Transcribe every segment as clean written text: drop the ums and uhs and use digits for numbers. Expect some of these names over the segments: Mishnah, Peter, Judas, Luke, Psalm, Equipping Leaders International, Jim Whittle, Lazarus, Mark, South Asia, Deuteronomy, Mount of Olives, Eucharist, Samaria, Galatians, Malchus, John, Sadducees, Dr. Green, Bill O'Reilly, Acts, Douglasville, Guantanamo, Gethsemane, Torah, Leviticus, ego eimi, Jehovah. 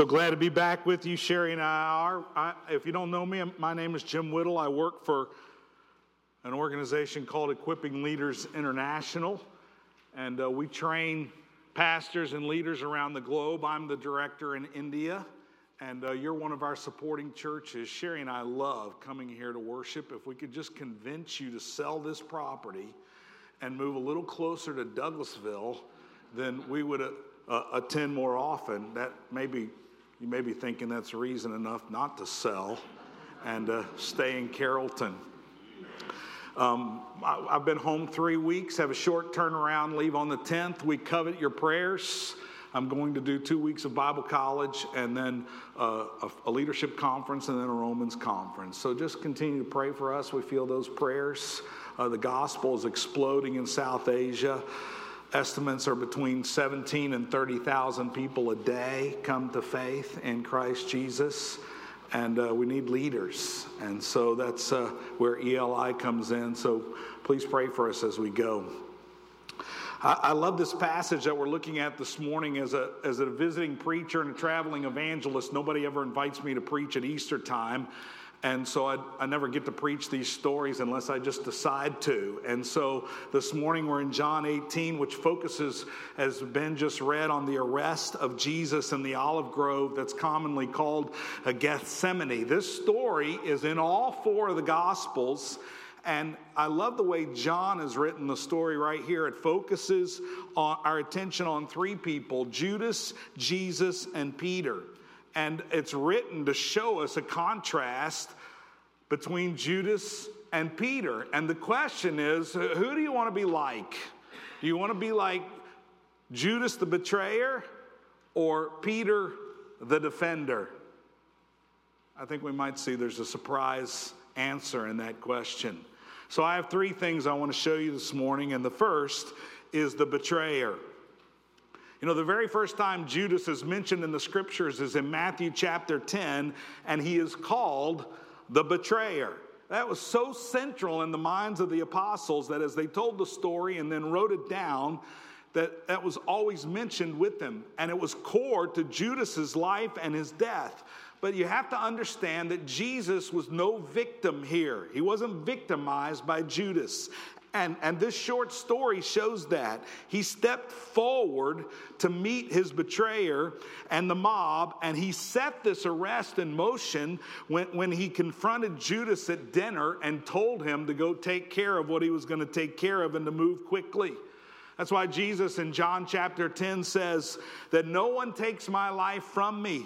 So glad to be back with you. Sherry and I are. If you don't know me, my name is Jim Whittle. I work for an organization called Equipping Leaders International, and we train pastors and leaders around the globe. I'm the director in India, and you're one of our supporting churches. Sherry and I love coming here to worship. If we could just convince you to sell this property and move a little closer to Douglasville, then we would attend more often. That maybe you may be thinking that's reason enough not to sell and stay in Carrollton. I've been home 3 weeks, have a short turnaround, leave on the 10th. We covet your prayers. I'm going to do 2 weeks of Bible college and then a leadership conference and then a Romans conference. So just continue to pray for us. We feel those prayers. The gospel is exploding in South Asia. Estimates are between 17 and 30,000 people a day come to faith in Christ Jesus, and we need leaders, and so that's where ELI comes in, so please pray for us as we go. I love this passage that we're looking at this morning. As a visiting preacher and a traveling evangelist, nobody ever invites me to preach at Easter time. And so I never get to preach these stories unless I just decide to. And so this morning we're in John 18, which focuses, as Ben just read, on the arrest of Jesus in the olive grove that's commonly called Gethsemane. This story is in all four of the Gospels. And I love the way John has written the story right here. It focuses our attention on three people: Judas, Jesus, and Peter. And it's written to show us a contrast between Judas and Peter. And the question is, who do you want to be like? Do you want to be like Judas the betrayer or Peter the defender? I think we might see there's a surprise answer in that question. So I have three things I want to show you this morning. And the first is the betrayer. You know, the very first time Judas is mentioned in the scriptures is in Matthew chapter 10, and he is called the betrayer. That was so central in the minds of the apostles that as they told the story and then wrote it down, that was always mentioned with them. And it was core to Judas's life and his death. But you have to understand that Jesus was no victim here. He wasn't victimized by Judas. And this short story shows that. He stepped forward to meet his betrayer and the mob, and he set this arrest in motion when he confronted Judas at dinner and told him to go take care of what he was going to take care of and to move quickly. That's why Jesus in John chapter 10 says that no one takes my life from me.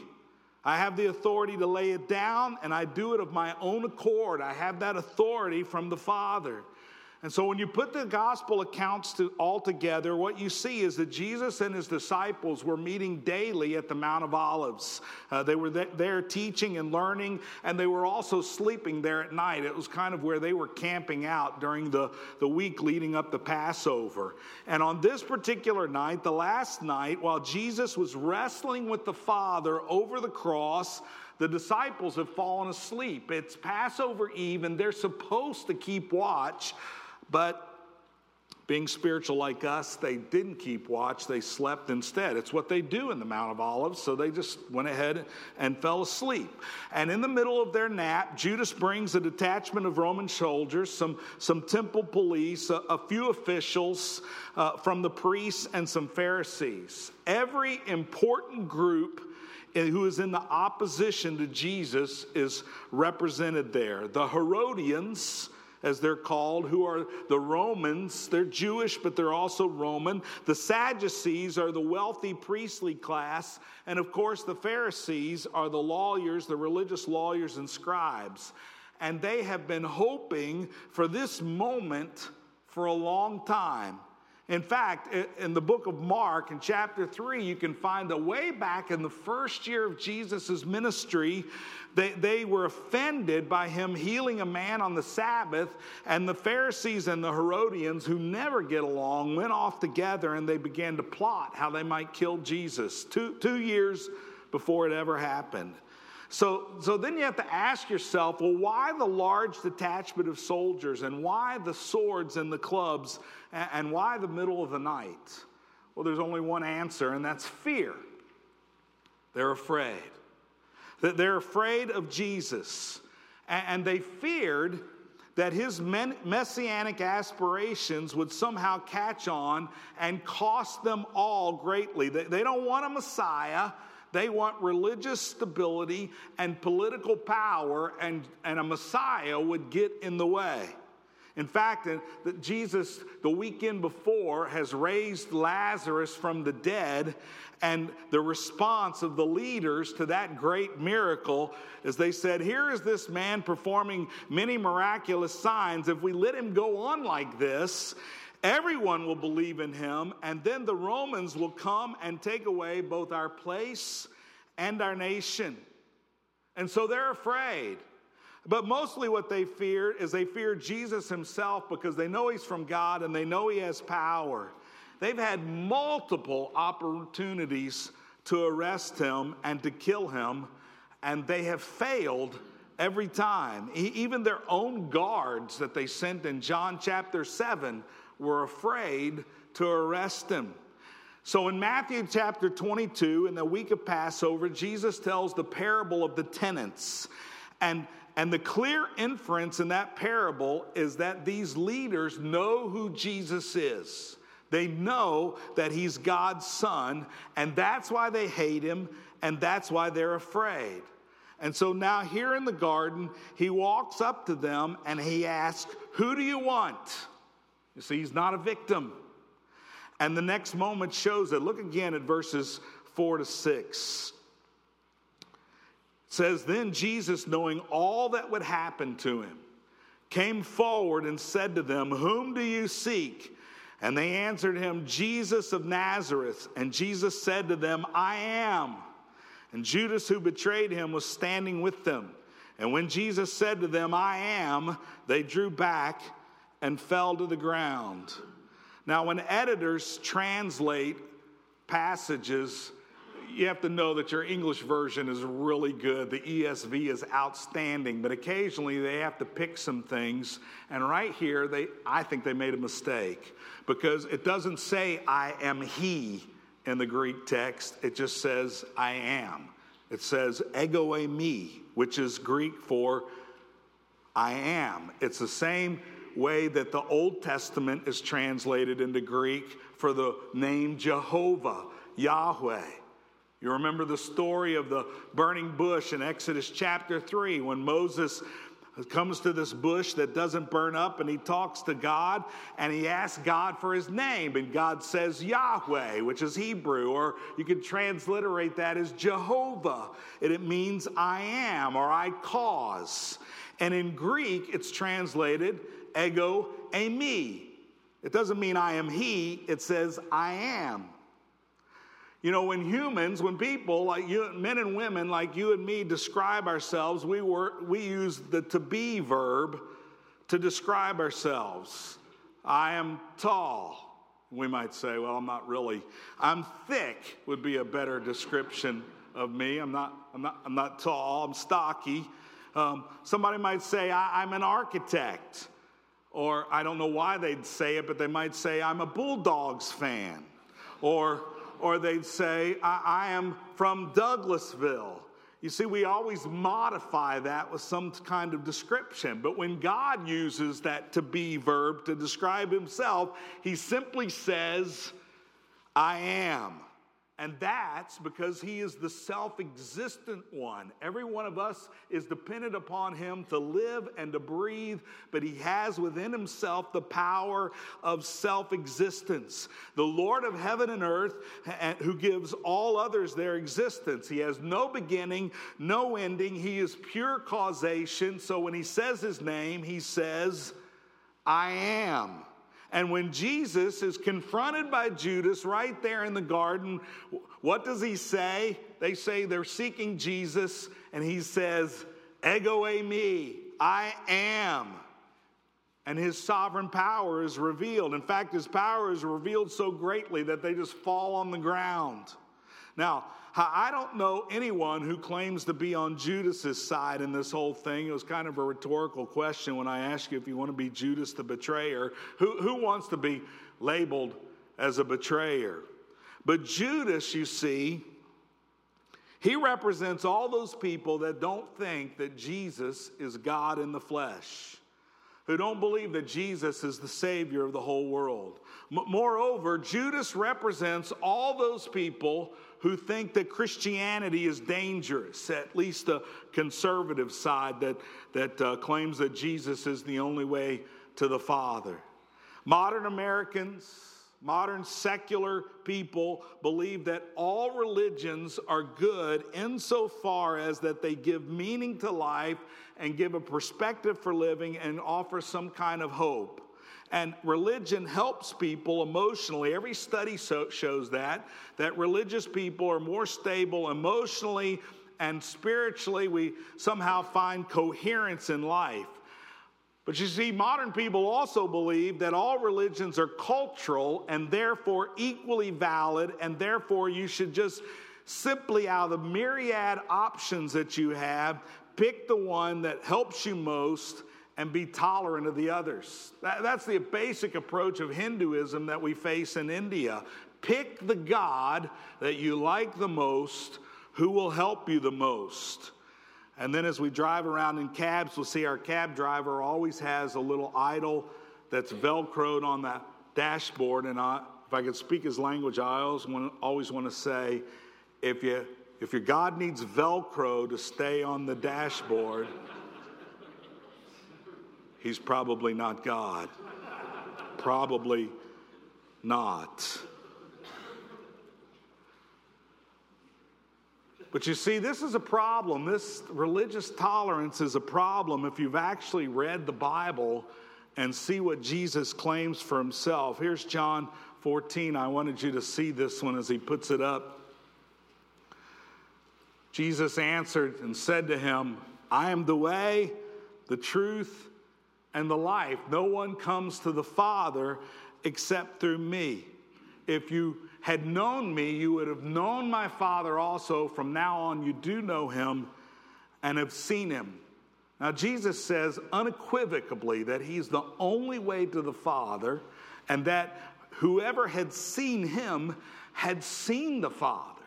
I have the authority to lay it down, and I do it of my own accord. I have that authority from the Father. And so when you put the gospel accounts all together, what you see is that Jesus and his disciples were meeting daily at the Mount of Olives. They were there teaching and learning, and they were also sleeping there at night. It was kind of where they were camping out during the week leading up to Passover. And on this particular night, the last night, while Jesus was wrestling with the Father over the cross, the disciples have fallen asleep. It's Passover Eve, and they're supposed to keep watch. But being spiritual like us, they didn't keep watch. They slept instead. It's what they do in the Mount of Olives. So they just went ahead and fell asleep. And in the middle of their nap, Judas brings a detachment of Roman soldiers, some temple police, a few officials from the priests, and some Pharisees. Every important group who is in the opposition to Jesus is represented there. The Herodians, as they're called, who are the Romans. They're Jewish, but they're also Roman. The Sadducees are the wealthy priestly class. And of course, the Pharisees are the lawyers, the religious lawyers and scribes. And they have been hoping for this moment for a long time. In fact, in the book of Mark, in chapter 3, you can find that way back in the first year of Jesus' ministry, they were offended by him healing a man on the Sabbath, and the Pharisees and the Herodians, who never get along, went off together and they began to plot how they might kill Jesus 2 years before it ever happened. So then you have to ask yourself, well, why the large detachment of soldiers, and why the swords and the clubs, and why the middle of the night? Well, there's only one answer, and that's fear. They're afraid. They're afraid of Jesus, and they feared that his messianic aspirations would somehow catch on and cost them all greatly. They don't want a Messiah. They want religious stability and political power, and a Messiah would get in the way. In fact, that Jesus, the weekend before, has raised Lazarus from the dead, and the response of the leaders to that great miracle is they said, "Here is this man performing many miraculous signs. If we let him go on like this, everyone will believe in him, and then the Romans will come and take away both our place and our nation." And so they're afraid. But mostly what they feared is they fear Jesus himself, because they know he's from God and they know he has power. They've had multiple opportunities to arrest him and to kill him, and they have failed every time. Even their own guards that they sent in John chapter 7 were afraid to arrest him. So in Matthew chapter 22, in the week of Passover, Jesus tells the parable of the tenants. And the clear inference in that parable is that these leaders know who Jesus is. They know that he's God's son, and that's why they hate him, and that's why they're afraid. And so now here in the garden, he walks up to them, and he asks, "Who do you want?" You see, he's not a victim. And the next moment shows it. Look again at verses 4 to 6. Says, "Then Jesus, knowing all that would happen to him, came forward and said to them, 'Whom do you seek?' And they answered him, 'Jesus of Nazareth.' And Jesus said to them, 'I am.' And Judas, who betrayed him, was standing with them. And when Jesus said to them, 'I am,' they drew back and fell to the ground." Now, when editors translate passages, you have to know that your English version is really good. The ESV is outstanding, but occasionally they have to pick some things. And right here, I think they made a mistake, because it doesn't say "I am he" in the Greek text. It just says "I am." It says "ego eimi," which is Greek for "I am." It's the same way that the Old Testament is translated into Greek for the name Jehovah, Yahweh. You remember the story of the burning bush in Exodus chapter 3, when Moses comes to this bush that doesn't burn up, and he talks to God, and he asks God for his name, and God says Yahweh, which is Hebrew, or you could transliterate that as Jehovah, and it means "I am," or "I cause." And in Greek, it's translated ego eimi. It doesn't mean "I am he," it says "I am." You know, when people like you, men and women like you and me, describe ourselves, we use the "to be" verb to describe ourselves. I am tall. We might say, well, I'm not really. I'm thick would be a better description of me. I'm not tall. I'm stocky. Somebody might say, I'm an architect. Or I don't know why they'd say it, but they might say, I'm a Bulldogs fan. Or they'd say, I am from Douglasville. You see, we always modify that with some kind of description. But when God uses that "to be" verb to describe himself, he simply says, "I am." And that's because he is the self-existent one. Every one of us is dependent upon him to live and to breathe, but he has within himself the power of self-existence. The Lord of heaven and earth, who gives all others their existence. He has no beginning, no ending. He is pure causation. So when he says his name, he says, "I am." And when Jesus is confronted by Judas right there in the garden, what does he say? They say they're seeking Jesus, and he says, "Ego eimi, I am." And his sovereign power is revealed. In fact, his power is revealed so greatly that they just fall on the ground. Now, I don't know anyone who claims to be on Judas's side in this whole thing. It was kind of a rhetorical question when I asked you if you want to be Judas the betrayer. Who wants to be labeled as a betrayer? But Judas, you see, He represents all those people that don't think that Jesus is God in the flesh, who don't believe that Jesus is the Savior of the whole world. Moreover, Judas represents all those people who think that Christianity is dangerous, at least the conservative side that claims that Jesus is the only way to the Father. Modern Americans, modern secular people believe that all religions are good insofar as that they give meaning to life and give a perspective for living and offer some kind of hope. And religion helps people emotionally. Every study shows that religious people are more stable emotionally and spiritually. We somehow find coherence in life. But you see, modern people also believe that all religions are cultural and therefore equally valid, and therefore you should just simply, out of the myriad options that you have, pick the one that helps you most and be tolerant of the others. That's the basic approach of Hinduism that we face in India. Pick the God that you like the most, who will help you the most. And then as we drive around in cabs, we'll see our cab driver always has a little idol that's Velcroed on the dashboard. And if I could speak his language, I always want to say, if your God needs Velcro to stay on the dashboard, he's probably not God. Probably not. But you see, this is a problem. This religious tolerance is a problem if you've actually read the Bible and see what Jesus claims for himself. Here's John 14. I wanted you to see this one as he puts it up. Jesus answered and said to him, "I am the way, the truth, and the life. No one comes to the Father except through me. If you had known me, you would have known my Father also. From now on, you do know him and have seen him." Now, Jesus says unequivocally that he's the only way to the Father, and that whoever had seen him had seen the Father.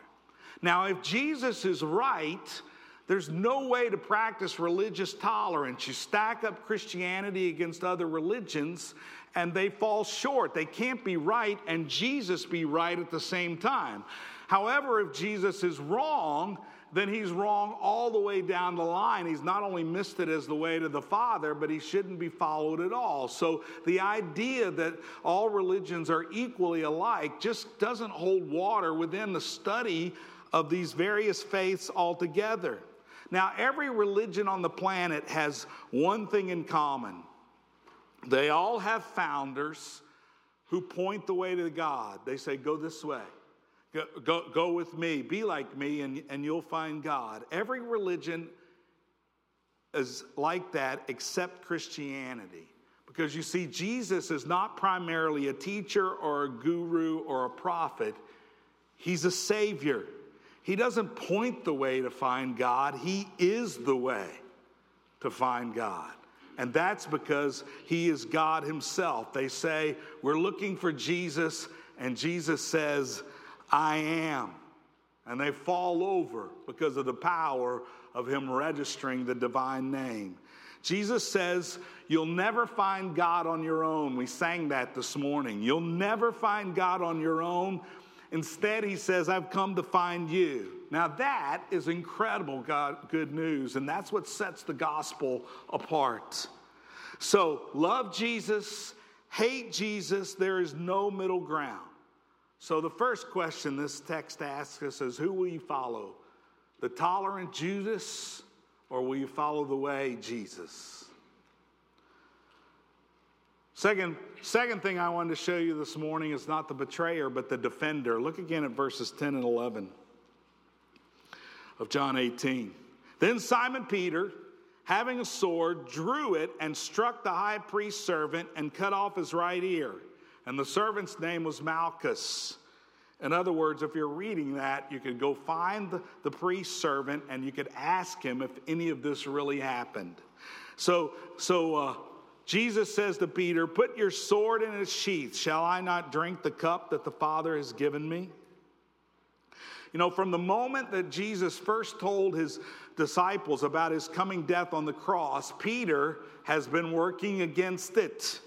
Now, if Jesus is right, there's no way to practice religious tolerance. You stack up Christianity against other religions, and they fall short. They can't be right and Jesus be right at the same time. However, if Jesus is wrong, then he's wrong all the way down the line. He's not only missed it as the way to the Father, but he shouldn't be followed at all. So the idea that all religions are equally alike just doesn't hold water within the study of these various faiths altogether. Now, every religion on the planet has one thing in common. They all have founders who point the way to God. They say, go this way. Go with me. Be like me, and you'll find God. Every religion is like that except Christianity. Because you see, Jesus is not primarily a teacher or a guru or a prophet. He's a savior. He doesn't point the way to find God. He is the way to find God. And that's because he is God himself. They say, we're looking for Jesus, and Jesus says, I am. And they fall over because of the power of him registering the divine name. Jesus says, you'll never find God on your own. We sang that this morning. You'll never find God on your own. Instead, he says, I've come to find you. Now that is incredible good news, and that's what sets the gospel apart. So love Jesus, hate Jesus, there is no middle ground. So the first question this text asks us is, who will you follow? The tolerant Judas, or will you follow the way Jesus? Second thing I wanted to show you this morning is not the betrayer, but the defender. Look again at verses 10 and 11 of John 18. Then Simon Peter, having a sword, drew it and struck the high priest's servant and cut off his right ear. And the servant's name was Malchus. In other words, if you're reading that, you could go find the priest's servant and you could ask him if any of this really happened. So Jesus says to Peter, put your sword in its sheath. Shall I not drink the cup that the Father has given me? You know, from the moment that Jesus first told his disciples about his coming death on the cross, Peter has been working against it.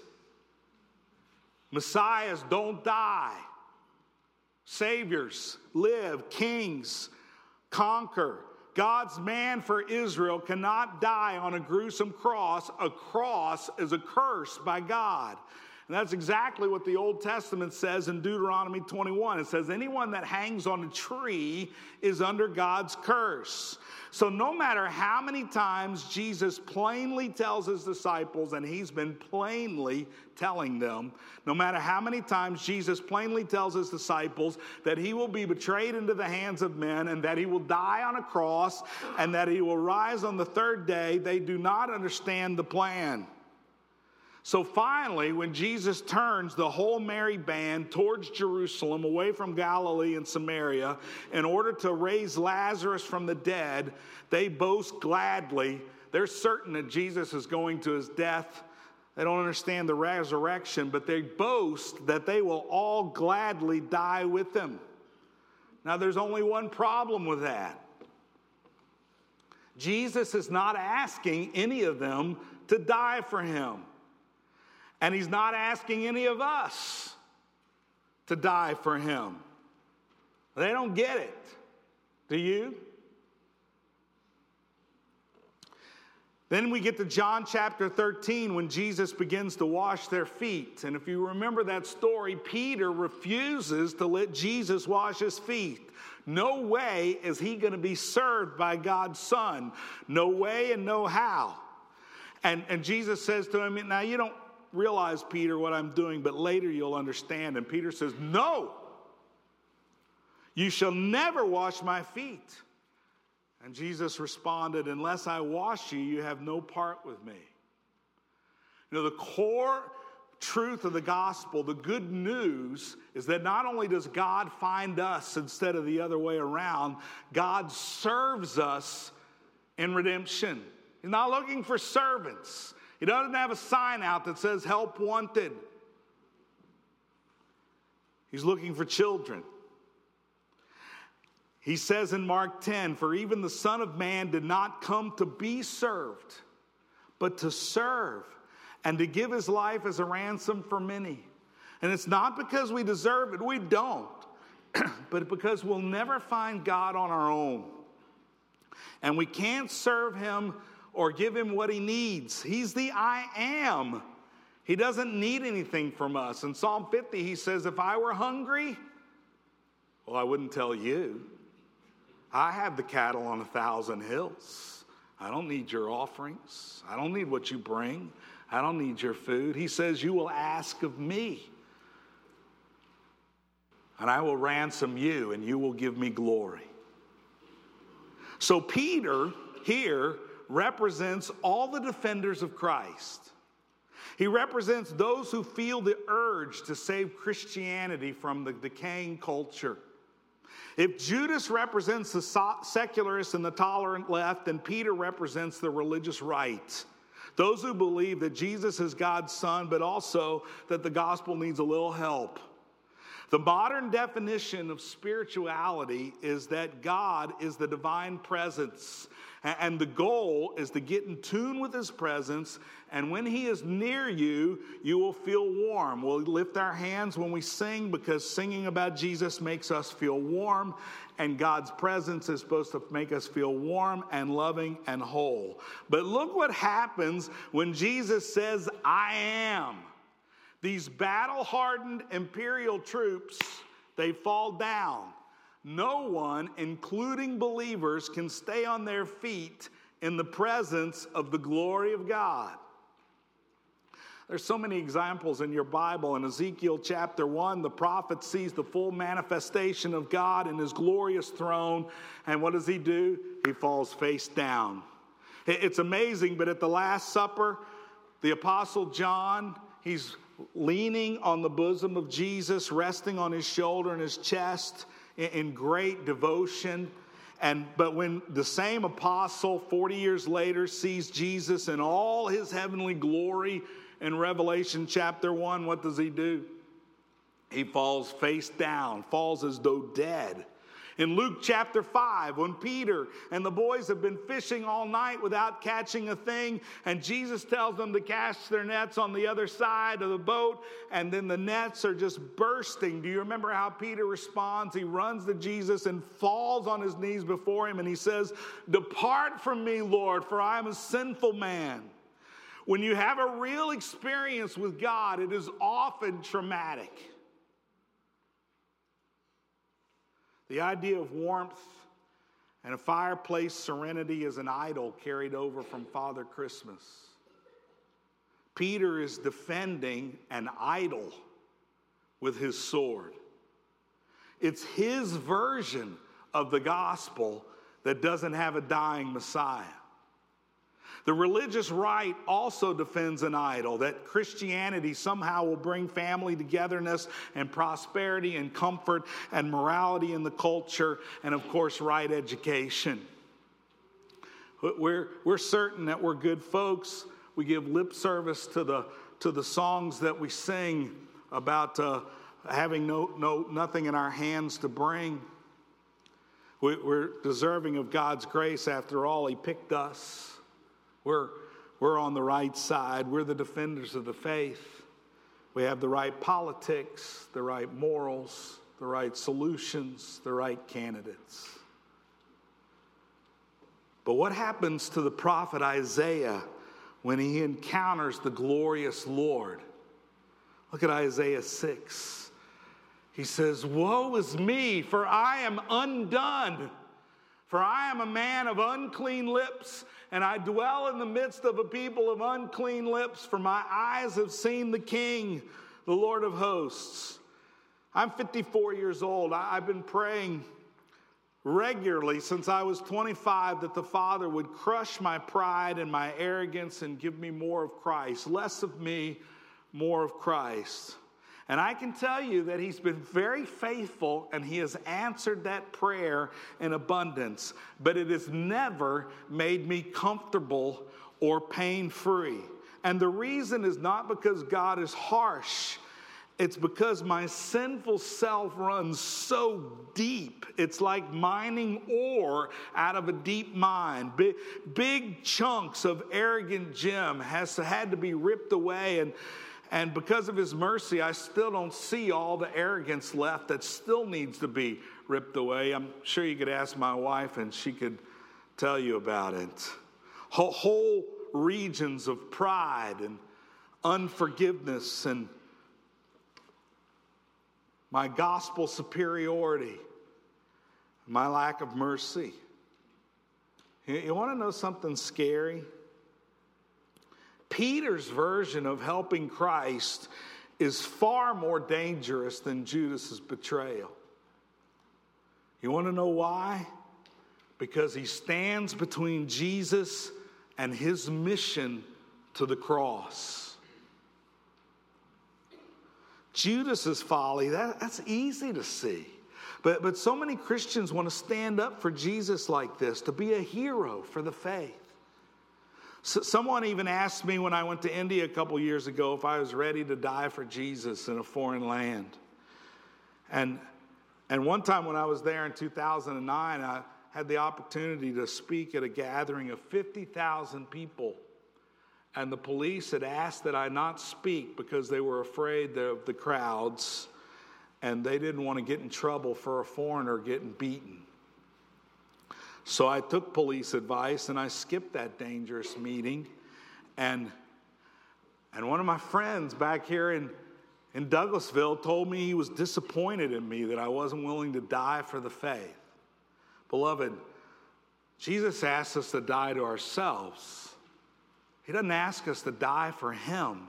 Messiahs don't die. Saviors live. Kings conquer. God's man for Israel cannot die on a gruesome cross. A cross is accursed by God. And that's exactly what the Old Testament says in Deuteronomy 21. It says, anyone that hangs on a tree is under God's curse. So no matter how many times Jesus plainly tells his disciples, and he's been plainly telling them, no matter how many times Jesus plainly tells his disciples that he will be betrayed into the hands of men and that he will die on a cross and that he will rise on the third day, they do not understand the plan. So finally, when Jesus turns the whole merry band towards Jerusalem, away from Galilee and Samaria, in order to raise Lazarus from the dead, they boast gladly. They're certain that Jesus is going to his death. They don't understand the resurrection, but they boast that they will all gladly die with him. Now, there's only one problem with that. Jesus is not asking any of them to die for him. And he's not asking any of us to die for him. They don't get it. Do you? Then we get to John chapter 13 when Jesus begins to wash their feet. And if you remember that story, Peter refuses to let Jesus wash his feet. No way is he going to be served by God's Son. No way and no how. And Jesus says to him, now you don't realize, Peter, what I'm doing, but later you'll understand. And Peter says, no, you shall never wash my feet. And Jesus responded, unless I wash you, you have no part with me. You know, the core truth of the gospel, the good news, is that not only does God find us instead of the other way around, God serves us in redemption. He's not looking for servants. He doesn't have a sign out that says help wanted. He's looking for children. He says in Mark 10, for even the Son of Man did not come to be served, but to serve and to give his life as a ransom for many. And it's not because we deserve it, we don't, but because we'll never find God on our own. And we can't serve him or give him what he needs. He's the I am. He doesn't need anything from us. In Psalm 50, he says, if I were hungry, well, I wouldn't tell you. I have the cattle on 1,000 hills. I don't need your offerings. I don't need what you bring. I don't need your food. He says, you will ask of me, and I will ransom you, and you will give me glory. So Peter here represents all the defenders of Christ. He represents those who feel the urge to save Christianity from the decaying culture. If Judas represents the secularists and the tolerant left, then Peter represents the religious right. Those who believe that Jesus is God's Son, but also that the gospel needs a little help. The modern definition of spirituality is that God is the divine presence, and the goal is to get in tune with his presence, and when he is near you, you will feel warm. We'll lift our hands when we sing because singing about Jesus makes us feel warm, and God's presence is supposed to make us feel warm and loving and whole. But look what happens when Jesus says, I am. These battle-hardened imperial troops, they fall down. No one, including believers, can stay on their feet in the presence of the glory of God. There's so many examples in your Bible. In Ezekiel chapter 1, the prophet sees the full manifestation of God in his glorious throne. And what does he do? He falls face down. It's amazing, but at the Last Supper, the Apostle John, he's leaning on the bosom of Jesus, resting on his shoulder and his chest in great devotion. But when the same apostle 40 years later sees Jesus in all his heavenly glory in Revelation chapter 1, what does he do? He falls face down, falls as though dead. In Luke chapter 5, when Peter and the boys have been fishing all night without catching a thing, and Jesus tells them to cast their nets on the other side of the boat, and then the nets are just bursting. Do you remember how Peter responds? He runs to Jesus and falls on his knees before him, and he says, "Depart from me, Lord, for I am a sinful man." When you have a real experience with God, it is often traumatic. The idea of warmth and a fireplace serenity is an idol carried over from Father Christmas. Peter is defending an idol with his sword. It's his version of the gospel that doesn't have a dying Messiah. The religious right also defends an idol, that Christianity somehow will bring family togetherness and prosperity and comfort and morality in the culture and, of course, right education. We're certain that we're good folks. We give lip service to the songs that we sing about having nothing in our hands to bring. We're deserving of God's grace. After all, He picked us. We're on the right side. We're the defenders of the faith. We have the right politics, the right morals, the right solutions, the right candidates. But what happens to the prophet Isaiah when he encounters the glorious Lord? Look at Isaiah 6. He says, "Woe is me, for I am undone. For I am a man of unclean lips, and I dwell in the midst of a people of unclean lips, for my eyes have seen the King, the Lord of hosts." I'm 54 years old. I've been praying regularly since I was 25 that the Father would crush my pride and my arrogance and give me more of Christ, less of me, more of Christ. And I can tell you that He's been very faithful, and He has answered that prayer in abundance. But it has never made me comfortable or pain-free. And the reason is not because God is harsh. It's because my sinful self runs so deep. It's like mining ore out of a deep mine. Big chunks of arrogant Jim has had to be ripped away, and because of His mercy, I still don't see all the arrogance left that still needs to be ripped away. I'm sure you could ask my wife, and she could tell you about it. Whole regions of pride and unforgiveness and my gospel superiority, my lack of mercy. You want to know something scary? Peter's version of helping Christ is far more dangerous than Judas's betrayal. You want to know why? Because he stands between Jesus and His mission to the cross. Judas's folly, that's easy to see. But so many Christians want to stand up for Jesus like this, to be a hero for the faith. So someone even asked me when I went to India a couple years ago if I was ready to die for Jesus in a foreign land. And one time when I was there in 2009, I had the opportunity to speak at a gathering of 50,000 people. And the police had asked that I not speak because they were afraid of the crowds, and they didn't want to get in trouble for a foreigner getting beaten. So I took police advice, and I skipped that dangerous meeting. And one of my friends back here in Douglasville told me he was disappointed in me that I wasn't willing to die for the faith. Beloved, Jesus asks us to die to ourselves. He doesn't ask us to die for Him.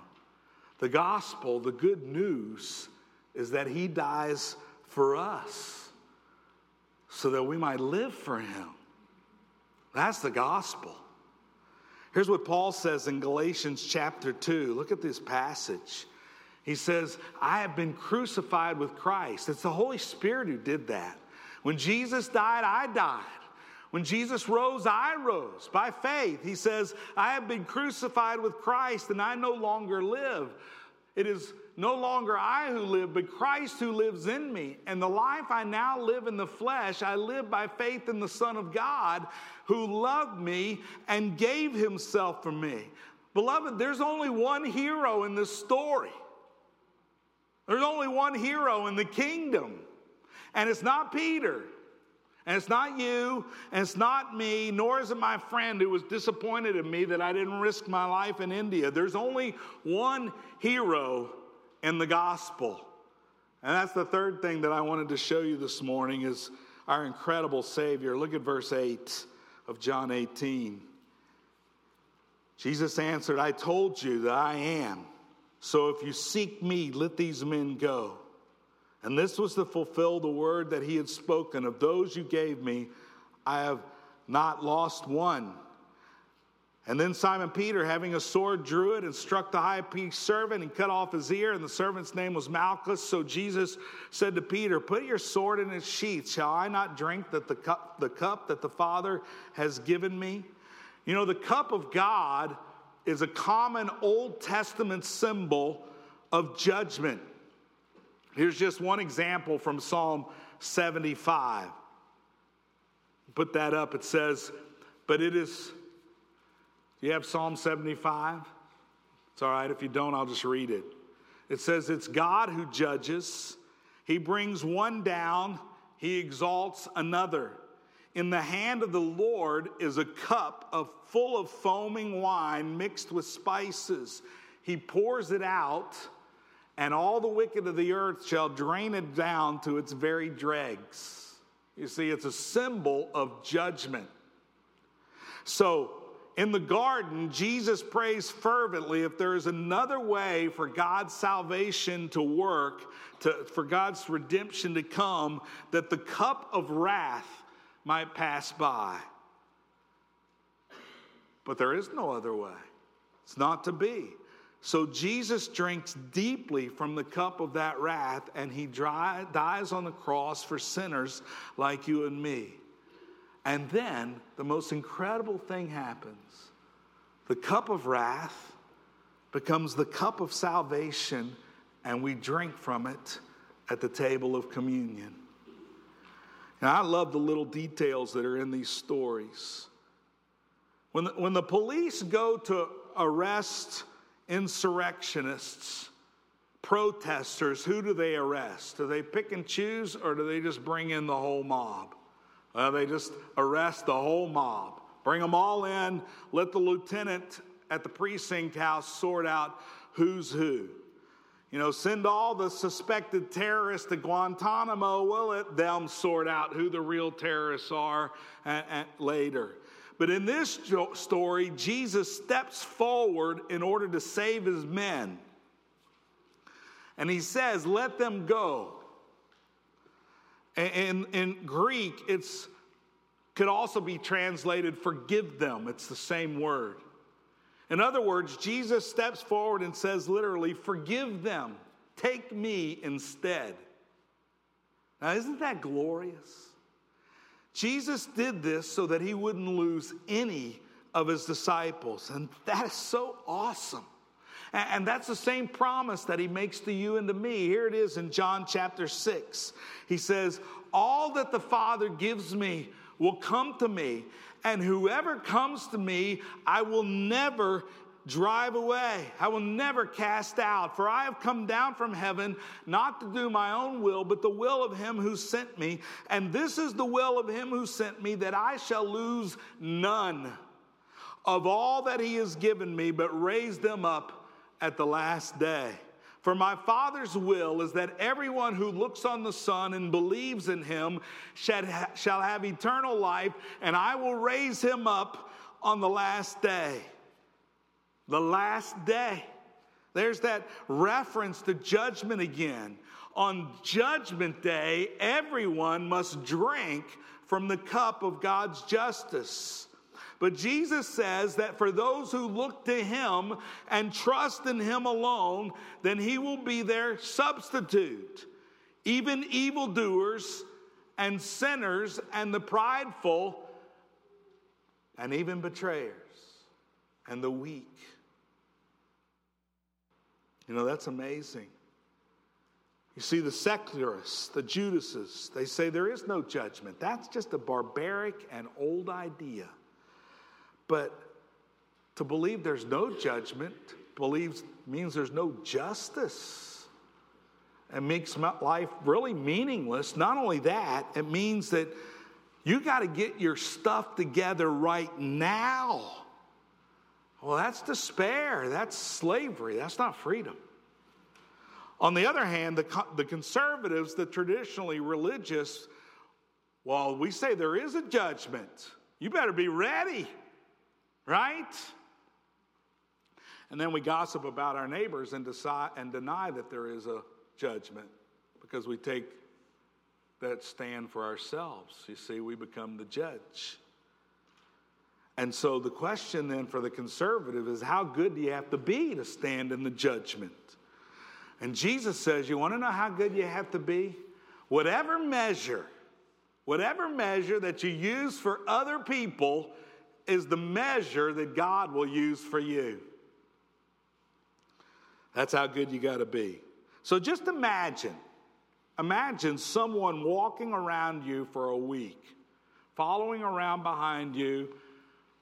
The gospel, the good news, is that He dies for us so that we might live for Him. That's the gospel. Here's what Paul says in Galatians chapter 2. Look at this passage. He says, "I have been crucified with Christ." It's the Holy Spirit who did that. When Jesus died, I died. When Jesus rose, I rose by faith. He says, "I have been crucified with Christ, and I no longer live. It is no longer I who live, but Christ who lives in me. And the life I now live in the flesh, I live by faith in the Son of God who loved me and gave himself for me. Beloved, there's only one hero in this story. There's only one hero in the kingdom. And it's not Peter. And it's not you, and it's not me, nor is it my friend who was disappointed in me that I didn't risk my life in India. There's only one hero in the gospel. And that's the third thing that I wanted to show you this morning is our incredible Savior. Look at verse 8 of John 18. Jesus answered, I told you that I am. So if you seek me, let these men go. And this was to fulfill the word that he had spoken. Of those you gave me, I have not lost one. And then Simon Peter, having a sword, drew it and struck the high priest's servant and cut off his ear. And the servant's name was Malchus. So Jesus said to Peter, put your sword in its sheath. Shall I not drink the cup that the Father has given me? You know, the cup of God is a common Old Testament symbol of judgment. Here's just one example from Psalm 75. Put that up. It says, but it is, do you have Psalm 75? It's all right. If you don't, I'll just read it. It says, it's God who judges. He brings one down. He exalts another. In the hand of the Lord is a cup full of foaming wine mixed with spices. He pours it out. And all the wicked of the earth shall drain it down to its very dregs. You see, it's a symbol of judgment. So, in the garden, Jesus prays fervently if there is another way for God's salvation to work, for God's redemption to come, that the cup of wrath might pass by. But there is no other way. It's not to be. So Jesus drinks deeply from the cup of that wrath, and he dies on the cross for sinners like you and me. And then the most incredible thing happens. The cup of wrath becomes the cup of salvation, and we drink from it at the table of communion. Now, I love the little details that are in these stories. When the police go to arrest insurrectionists, protesters, who do they arrest? Do they pick and choose, or do they just bring in the whole mob? Well, they just arrest the whole mob. Bring them all in, let the lieutenant at the precinct house sort out who's who. You know, send all the suspected terrorists to Guantanamo. We'll let them sort out who the real terrorists are later. But in this story, Jesus steps forward in order to save his men. And he says, let them go. In Greek, it could also be translated, forgive them. It's the same word. In other words, Jesus steps forward and says literally, forgive them. Take me instead. Now, isn't that glorious? Jesus did this so that he wouldn't lose any of his disciples. And that is so awesome. And that's the same promise that he makes to you and to me. Here it is in John chapter 6. He says, all that the Father gives me will come to me, and whoever comes to me, I will never drive away. I will never cast out, for I have come down from heaven not to do my own will, but the will of him who sent me. And this is the will of him who sent me, that I shall lose none of all that he has given me, but raise them up at the last day. For my Father's will is that everyone who looks on the Son and believes in him shall have eternal life, and I will raise him up on the last day. The last day. There's that reference to judgment again. On judgment day, everyone must drink from the cup of God's justice. But Jesus says that for those who look to him and trust in him alone, then he will be their substitute. Even evildoers and sinners and the prideful and even betrayers and the weak. You know, that's amazing. You see the secularists, the Judases, they say there is no judgment. That's just a barbaric and old idea. But to believe there's no judgment means there's no justice. It makes life really meaningless. Not only that, it means that you got to get your stuff together right now. Well, that's despair. That's slavery. That's not freedom. On the other hand, the conservatives, the traditionally religious, well, we say there is a judgment. You better be ready, right? And then we gossip about our neighbors and deny that there is a judgment because we take that stand for ourselves. You see, we become the judge. And so the question then for the conservative is, how good do you have to be to stand in the judgment? And Jesus says, you want to know how good you have to be? Whatever measure that you use for other people is the measure that God will use for you. That's how good you got to be. So just imagine someone walking around you for a week, following around behind you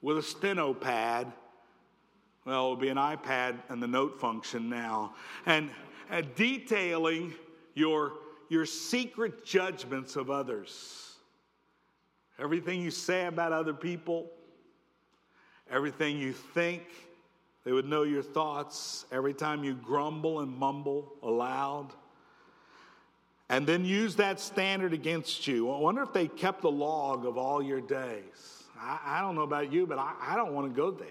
with a steno pad. Well, it would be an iPad and the note function now. And detailing your secret judgments of others. Everything you say about other people. Everything you think. They would know your thoughts. Every time you grumble and mumble aloud. And then use that standard against you. I wonder if they kept a log of all your days. I don't know about you, but I don't want to go there.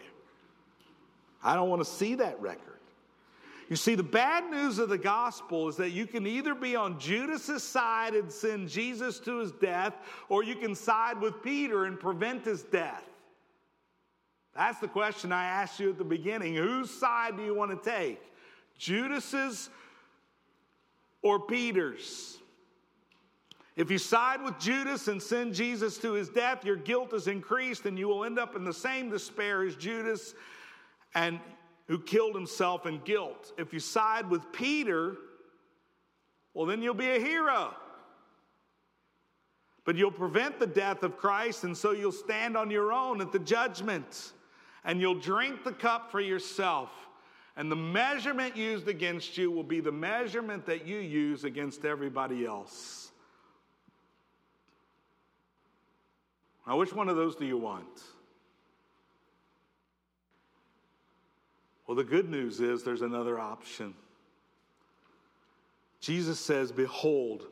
I don't want to see that record. You see, the bad news of the gospel is that you can either be on Judas' side and send Jesus to his death, or you can side with Peter and prevent his death. That's the question I asked you at the beginning. Whose side do you want to take? Judas's or Peter's? If you side with Judas and send Jesus to his death, your guilt is increased and you will end up in the same despair as Judas, and who killed himself in guilt. If you side with Peter, well, then you'll be a hero. But you'll prevent the death of Christ, and so you'll stand on your own at the judgment. And you'll drink the cup for yourself. And the measurement used against you will be the measurement that you use against everybody else. Now, which one of those do you want? Well, the good news is there's another option. Jesus says, behold,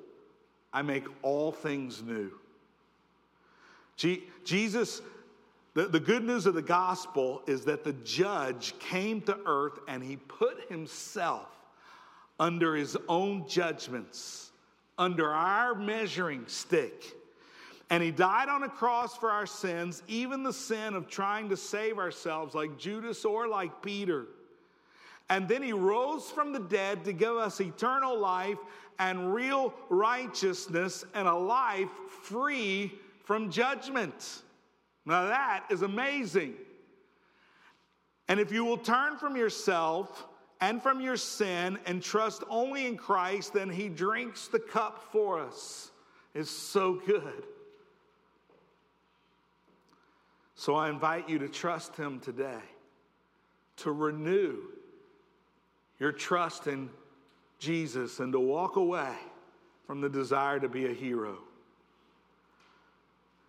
I make all things new. Jesus, the good news of the gospel is that the judge came to earth and he put himself under his own judgments, under our measuring stick. And he died on a cross for our sins, even the sin of trying to save ourselves like Judas or like Peter. And then he rose from the dead to give us eternal life and real righteousness and a life free from judgment. Now that is amazing. And if you will turn from yourself and from your sin and trust only in Christ, then he drinks the cup for us. It's so good. So I invite you to trust him today, to renew your trust in Jesus and to walk away from the desire to be a hero.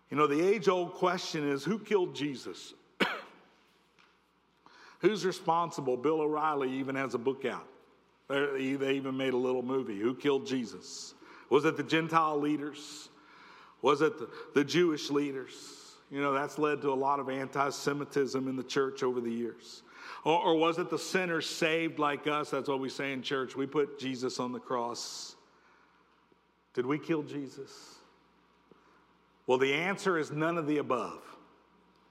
You know, the age-old question is, who killed Jesus? Who's responsible? Bill O'Reilly even has a book out. They even made a little movie, Who Killed Jesus? Was it the Gentile leaders? Was it the Jewish leaders? You know, that's led to a lot of anti-Semitism in the church over the years. Or was it the sinners saved like us? That's what we say in church. We put Jesus on the cross. Did we kill Jesus? Well, the answer is none of the above.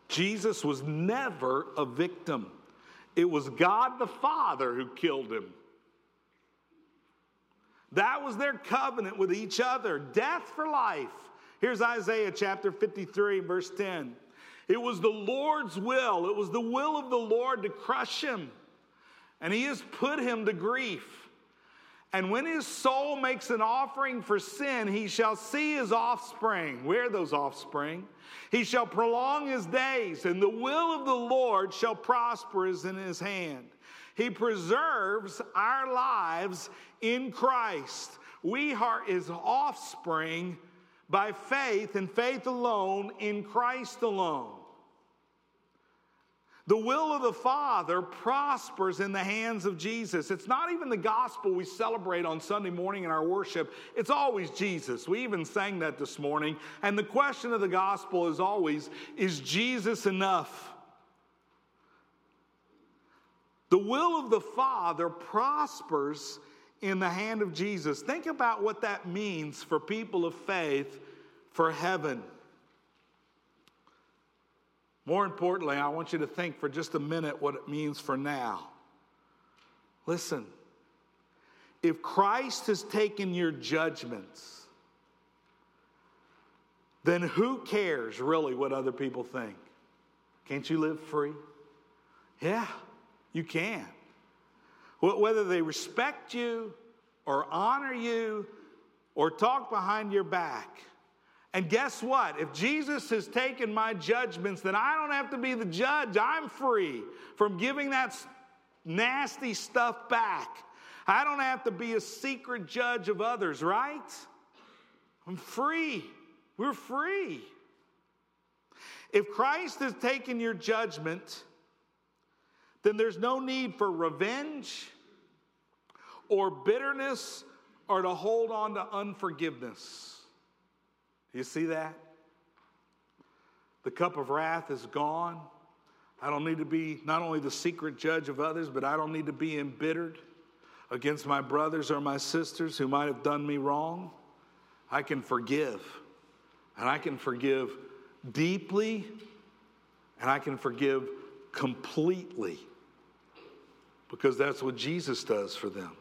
Jesus was never a victim. It was God the Father who killed him. That was their covenant with each other. Death for life. Here's Isaiah chapter 53, verse 10. It was the Lord's will. It was the will of the Lord to crush him. And he has put him to grief. And when his soul makes an offering for sin, he shall see his offspring. Where are those offspring? He shall prolong his days, and the will of the Lord shall prosper is in his hand. He preserves our lives in Christ. We are his offspring by faith and faith alone in Christ alone. The will of the Father prospers in the hands of Jesus. It's not even the gospel we celebrate on Sunday morning in our worship. It's always Jesus. We even sang that this morning. And the question of the gospel is always, is Jesus enough? The will of the Father prospers in the hand of Jesus. Think about what that means for people of faith for heaven. More importantly, I want you to think for just a minute what it means for now. Listen, if Christ has taken your judgments, then who cares really what other people think? Can't you live free? Yeah, you can. Whether they respect you or honor you or talk behind your back. And guess what? If Jesus has taken my judgments, then I don't have to be the judge. I'm free from giving that nasty stuff back. I don't have to be a secret judge of others, right? I'm free. We're free. If Christ has taken your judgment, then there's no need for revenge or bitterness or to hold on to unforgiveness. You see that? The cup of wrath is gone. I don't need to be not only the secret judge of others, but I don't need to be embittered against my brothers or my sisters who might have done me wrong. I can forgive. And I can forgive deeply. And I can forgive completely. Because that's what Jesus does for them.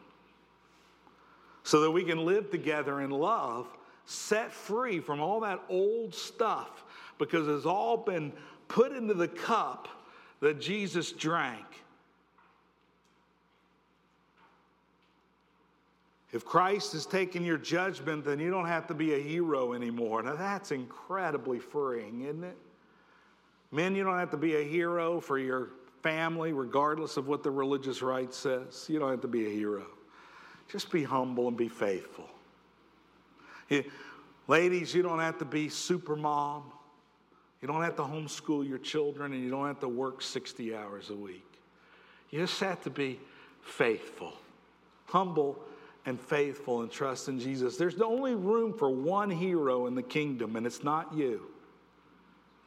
So that we can live together in love, set free from all that old stuff, because it's all been put into the cup that Jesus drank. If Christ has taken your judgment, then you don't have to be a hero anymore. Now that's incredibly freeing, isn't it? Men, you don't have to be a hero for your family, regardless of what the religious right says. You don't have to be a hero. Just be humble and be faithful. Ladies, you don't have to be super mom. You don't have to homeschool your children, and you don't have to work 60 hours a week. You just have to be faithful, humble and faithful, and trust in Jesus. There's only room for one hero in the kingdom, and it's not you.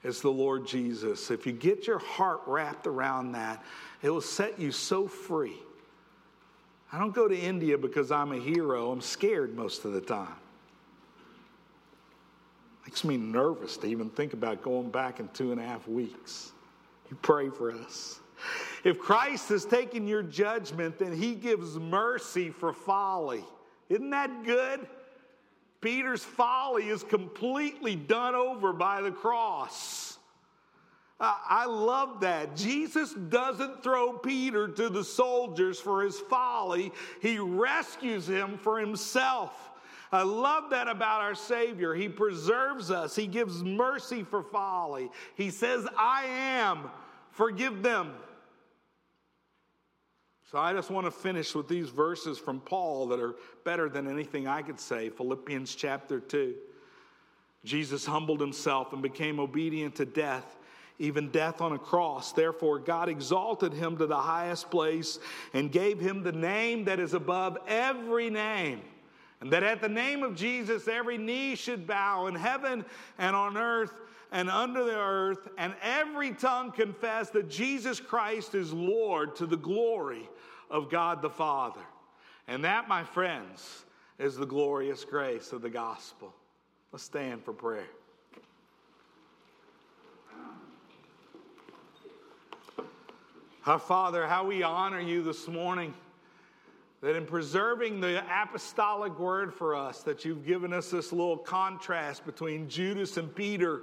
It's the Lord Jesus. If you get your heart wrapped around that, it will set you so free. I don't go to India because I'm a hero. I'm scared most of the time. Makes me nervous to even think about going back in 2.5 weeks. You pray for us. If Christ has taken your judgment, then he gives mercy for folly. Isn't that good? Peter's folly is completely done over by the cross. I love that. Jesus doesn't throw Peter to the soldiers for his folly. He rescues him for himself. I love that about our Savior. He preserves us. He gives mercy for folly. He says, I am. Forgive them. So I just want to finish with these verses from Paul that are better than anything I could say. Philippians chapter 2. Jesus humbled himself and became obedient to death, even death on a cross. Therefore, God exalted him to the highest place and gave him the name that is above every name. And that at the name of Jesus, every knee should bow in heaven and on earth and under the earth, and every tongue confess that Jesus Christ is Lord to the glory of God the Father. And that, my friends, is the glorious grace of the gospel. Let's stand for prayer. Our Father, how we honor you this morning. That in preserving the apostolic word for us, that you've given us this little contrast between Judas and Peter.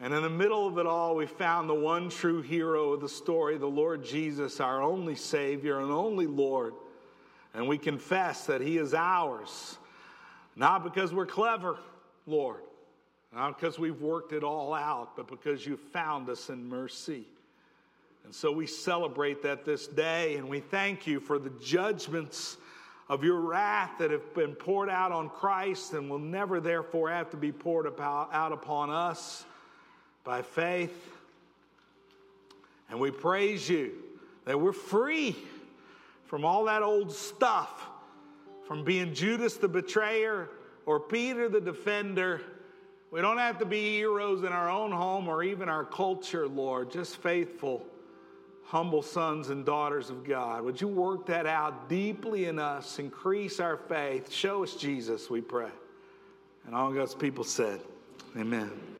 And in the middle of it all, we found the one true hero of the story, the Lord Jesus, our only Savior and only Lord. and we confess that he is ours, not because we're clever, Lord, not because we've worked it all out, but because you found us in mercy. And so we celebrate that this day, and we thank you for the judgments of your wrath that have been poured out on Christ and will never therefore have to be poured out upon us by faith. And we praise you that we're free from all that old stuff, from being Judas the betrayer or Peter the defender. We don't have to be heroes in our own home or even our culture, Lord, just faithful, humble sons and daughters of God. Would you work that out deeply in us? Increase our faith. Show us Jesus, we pray. And all God's people said, amen.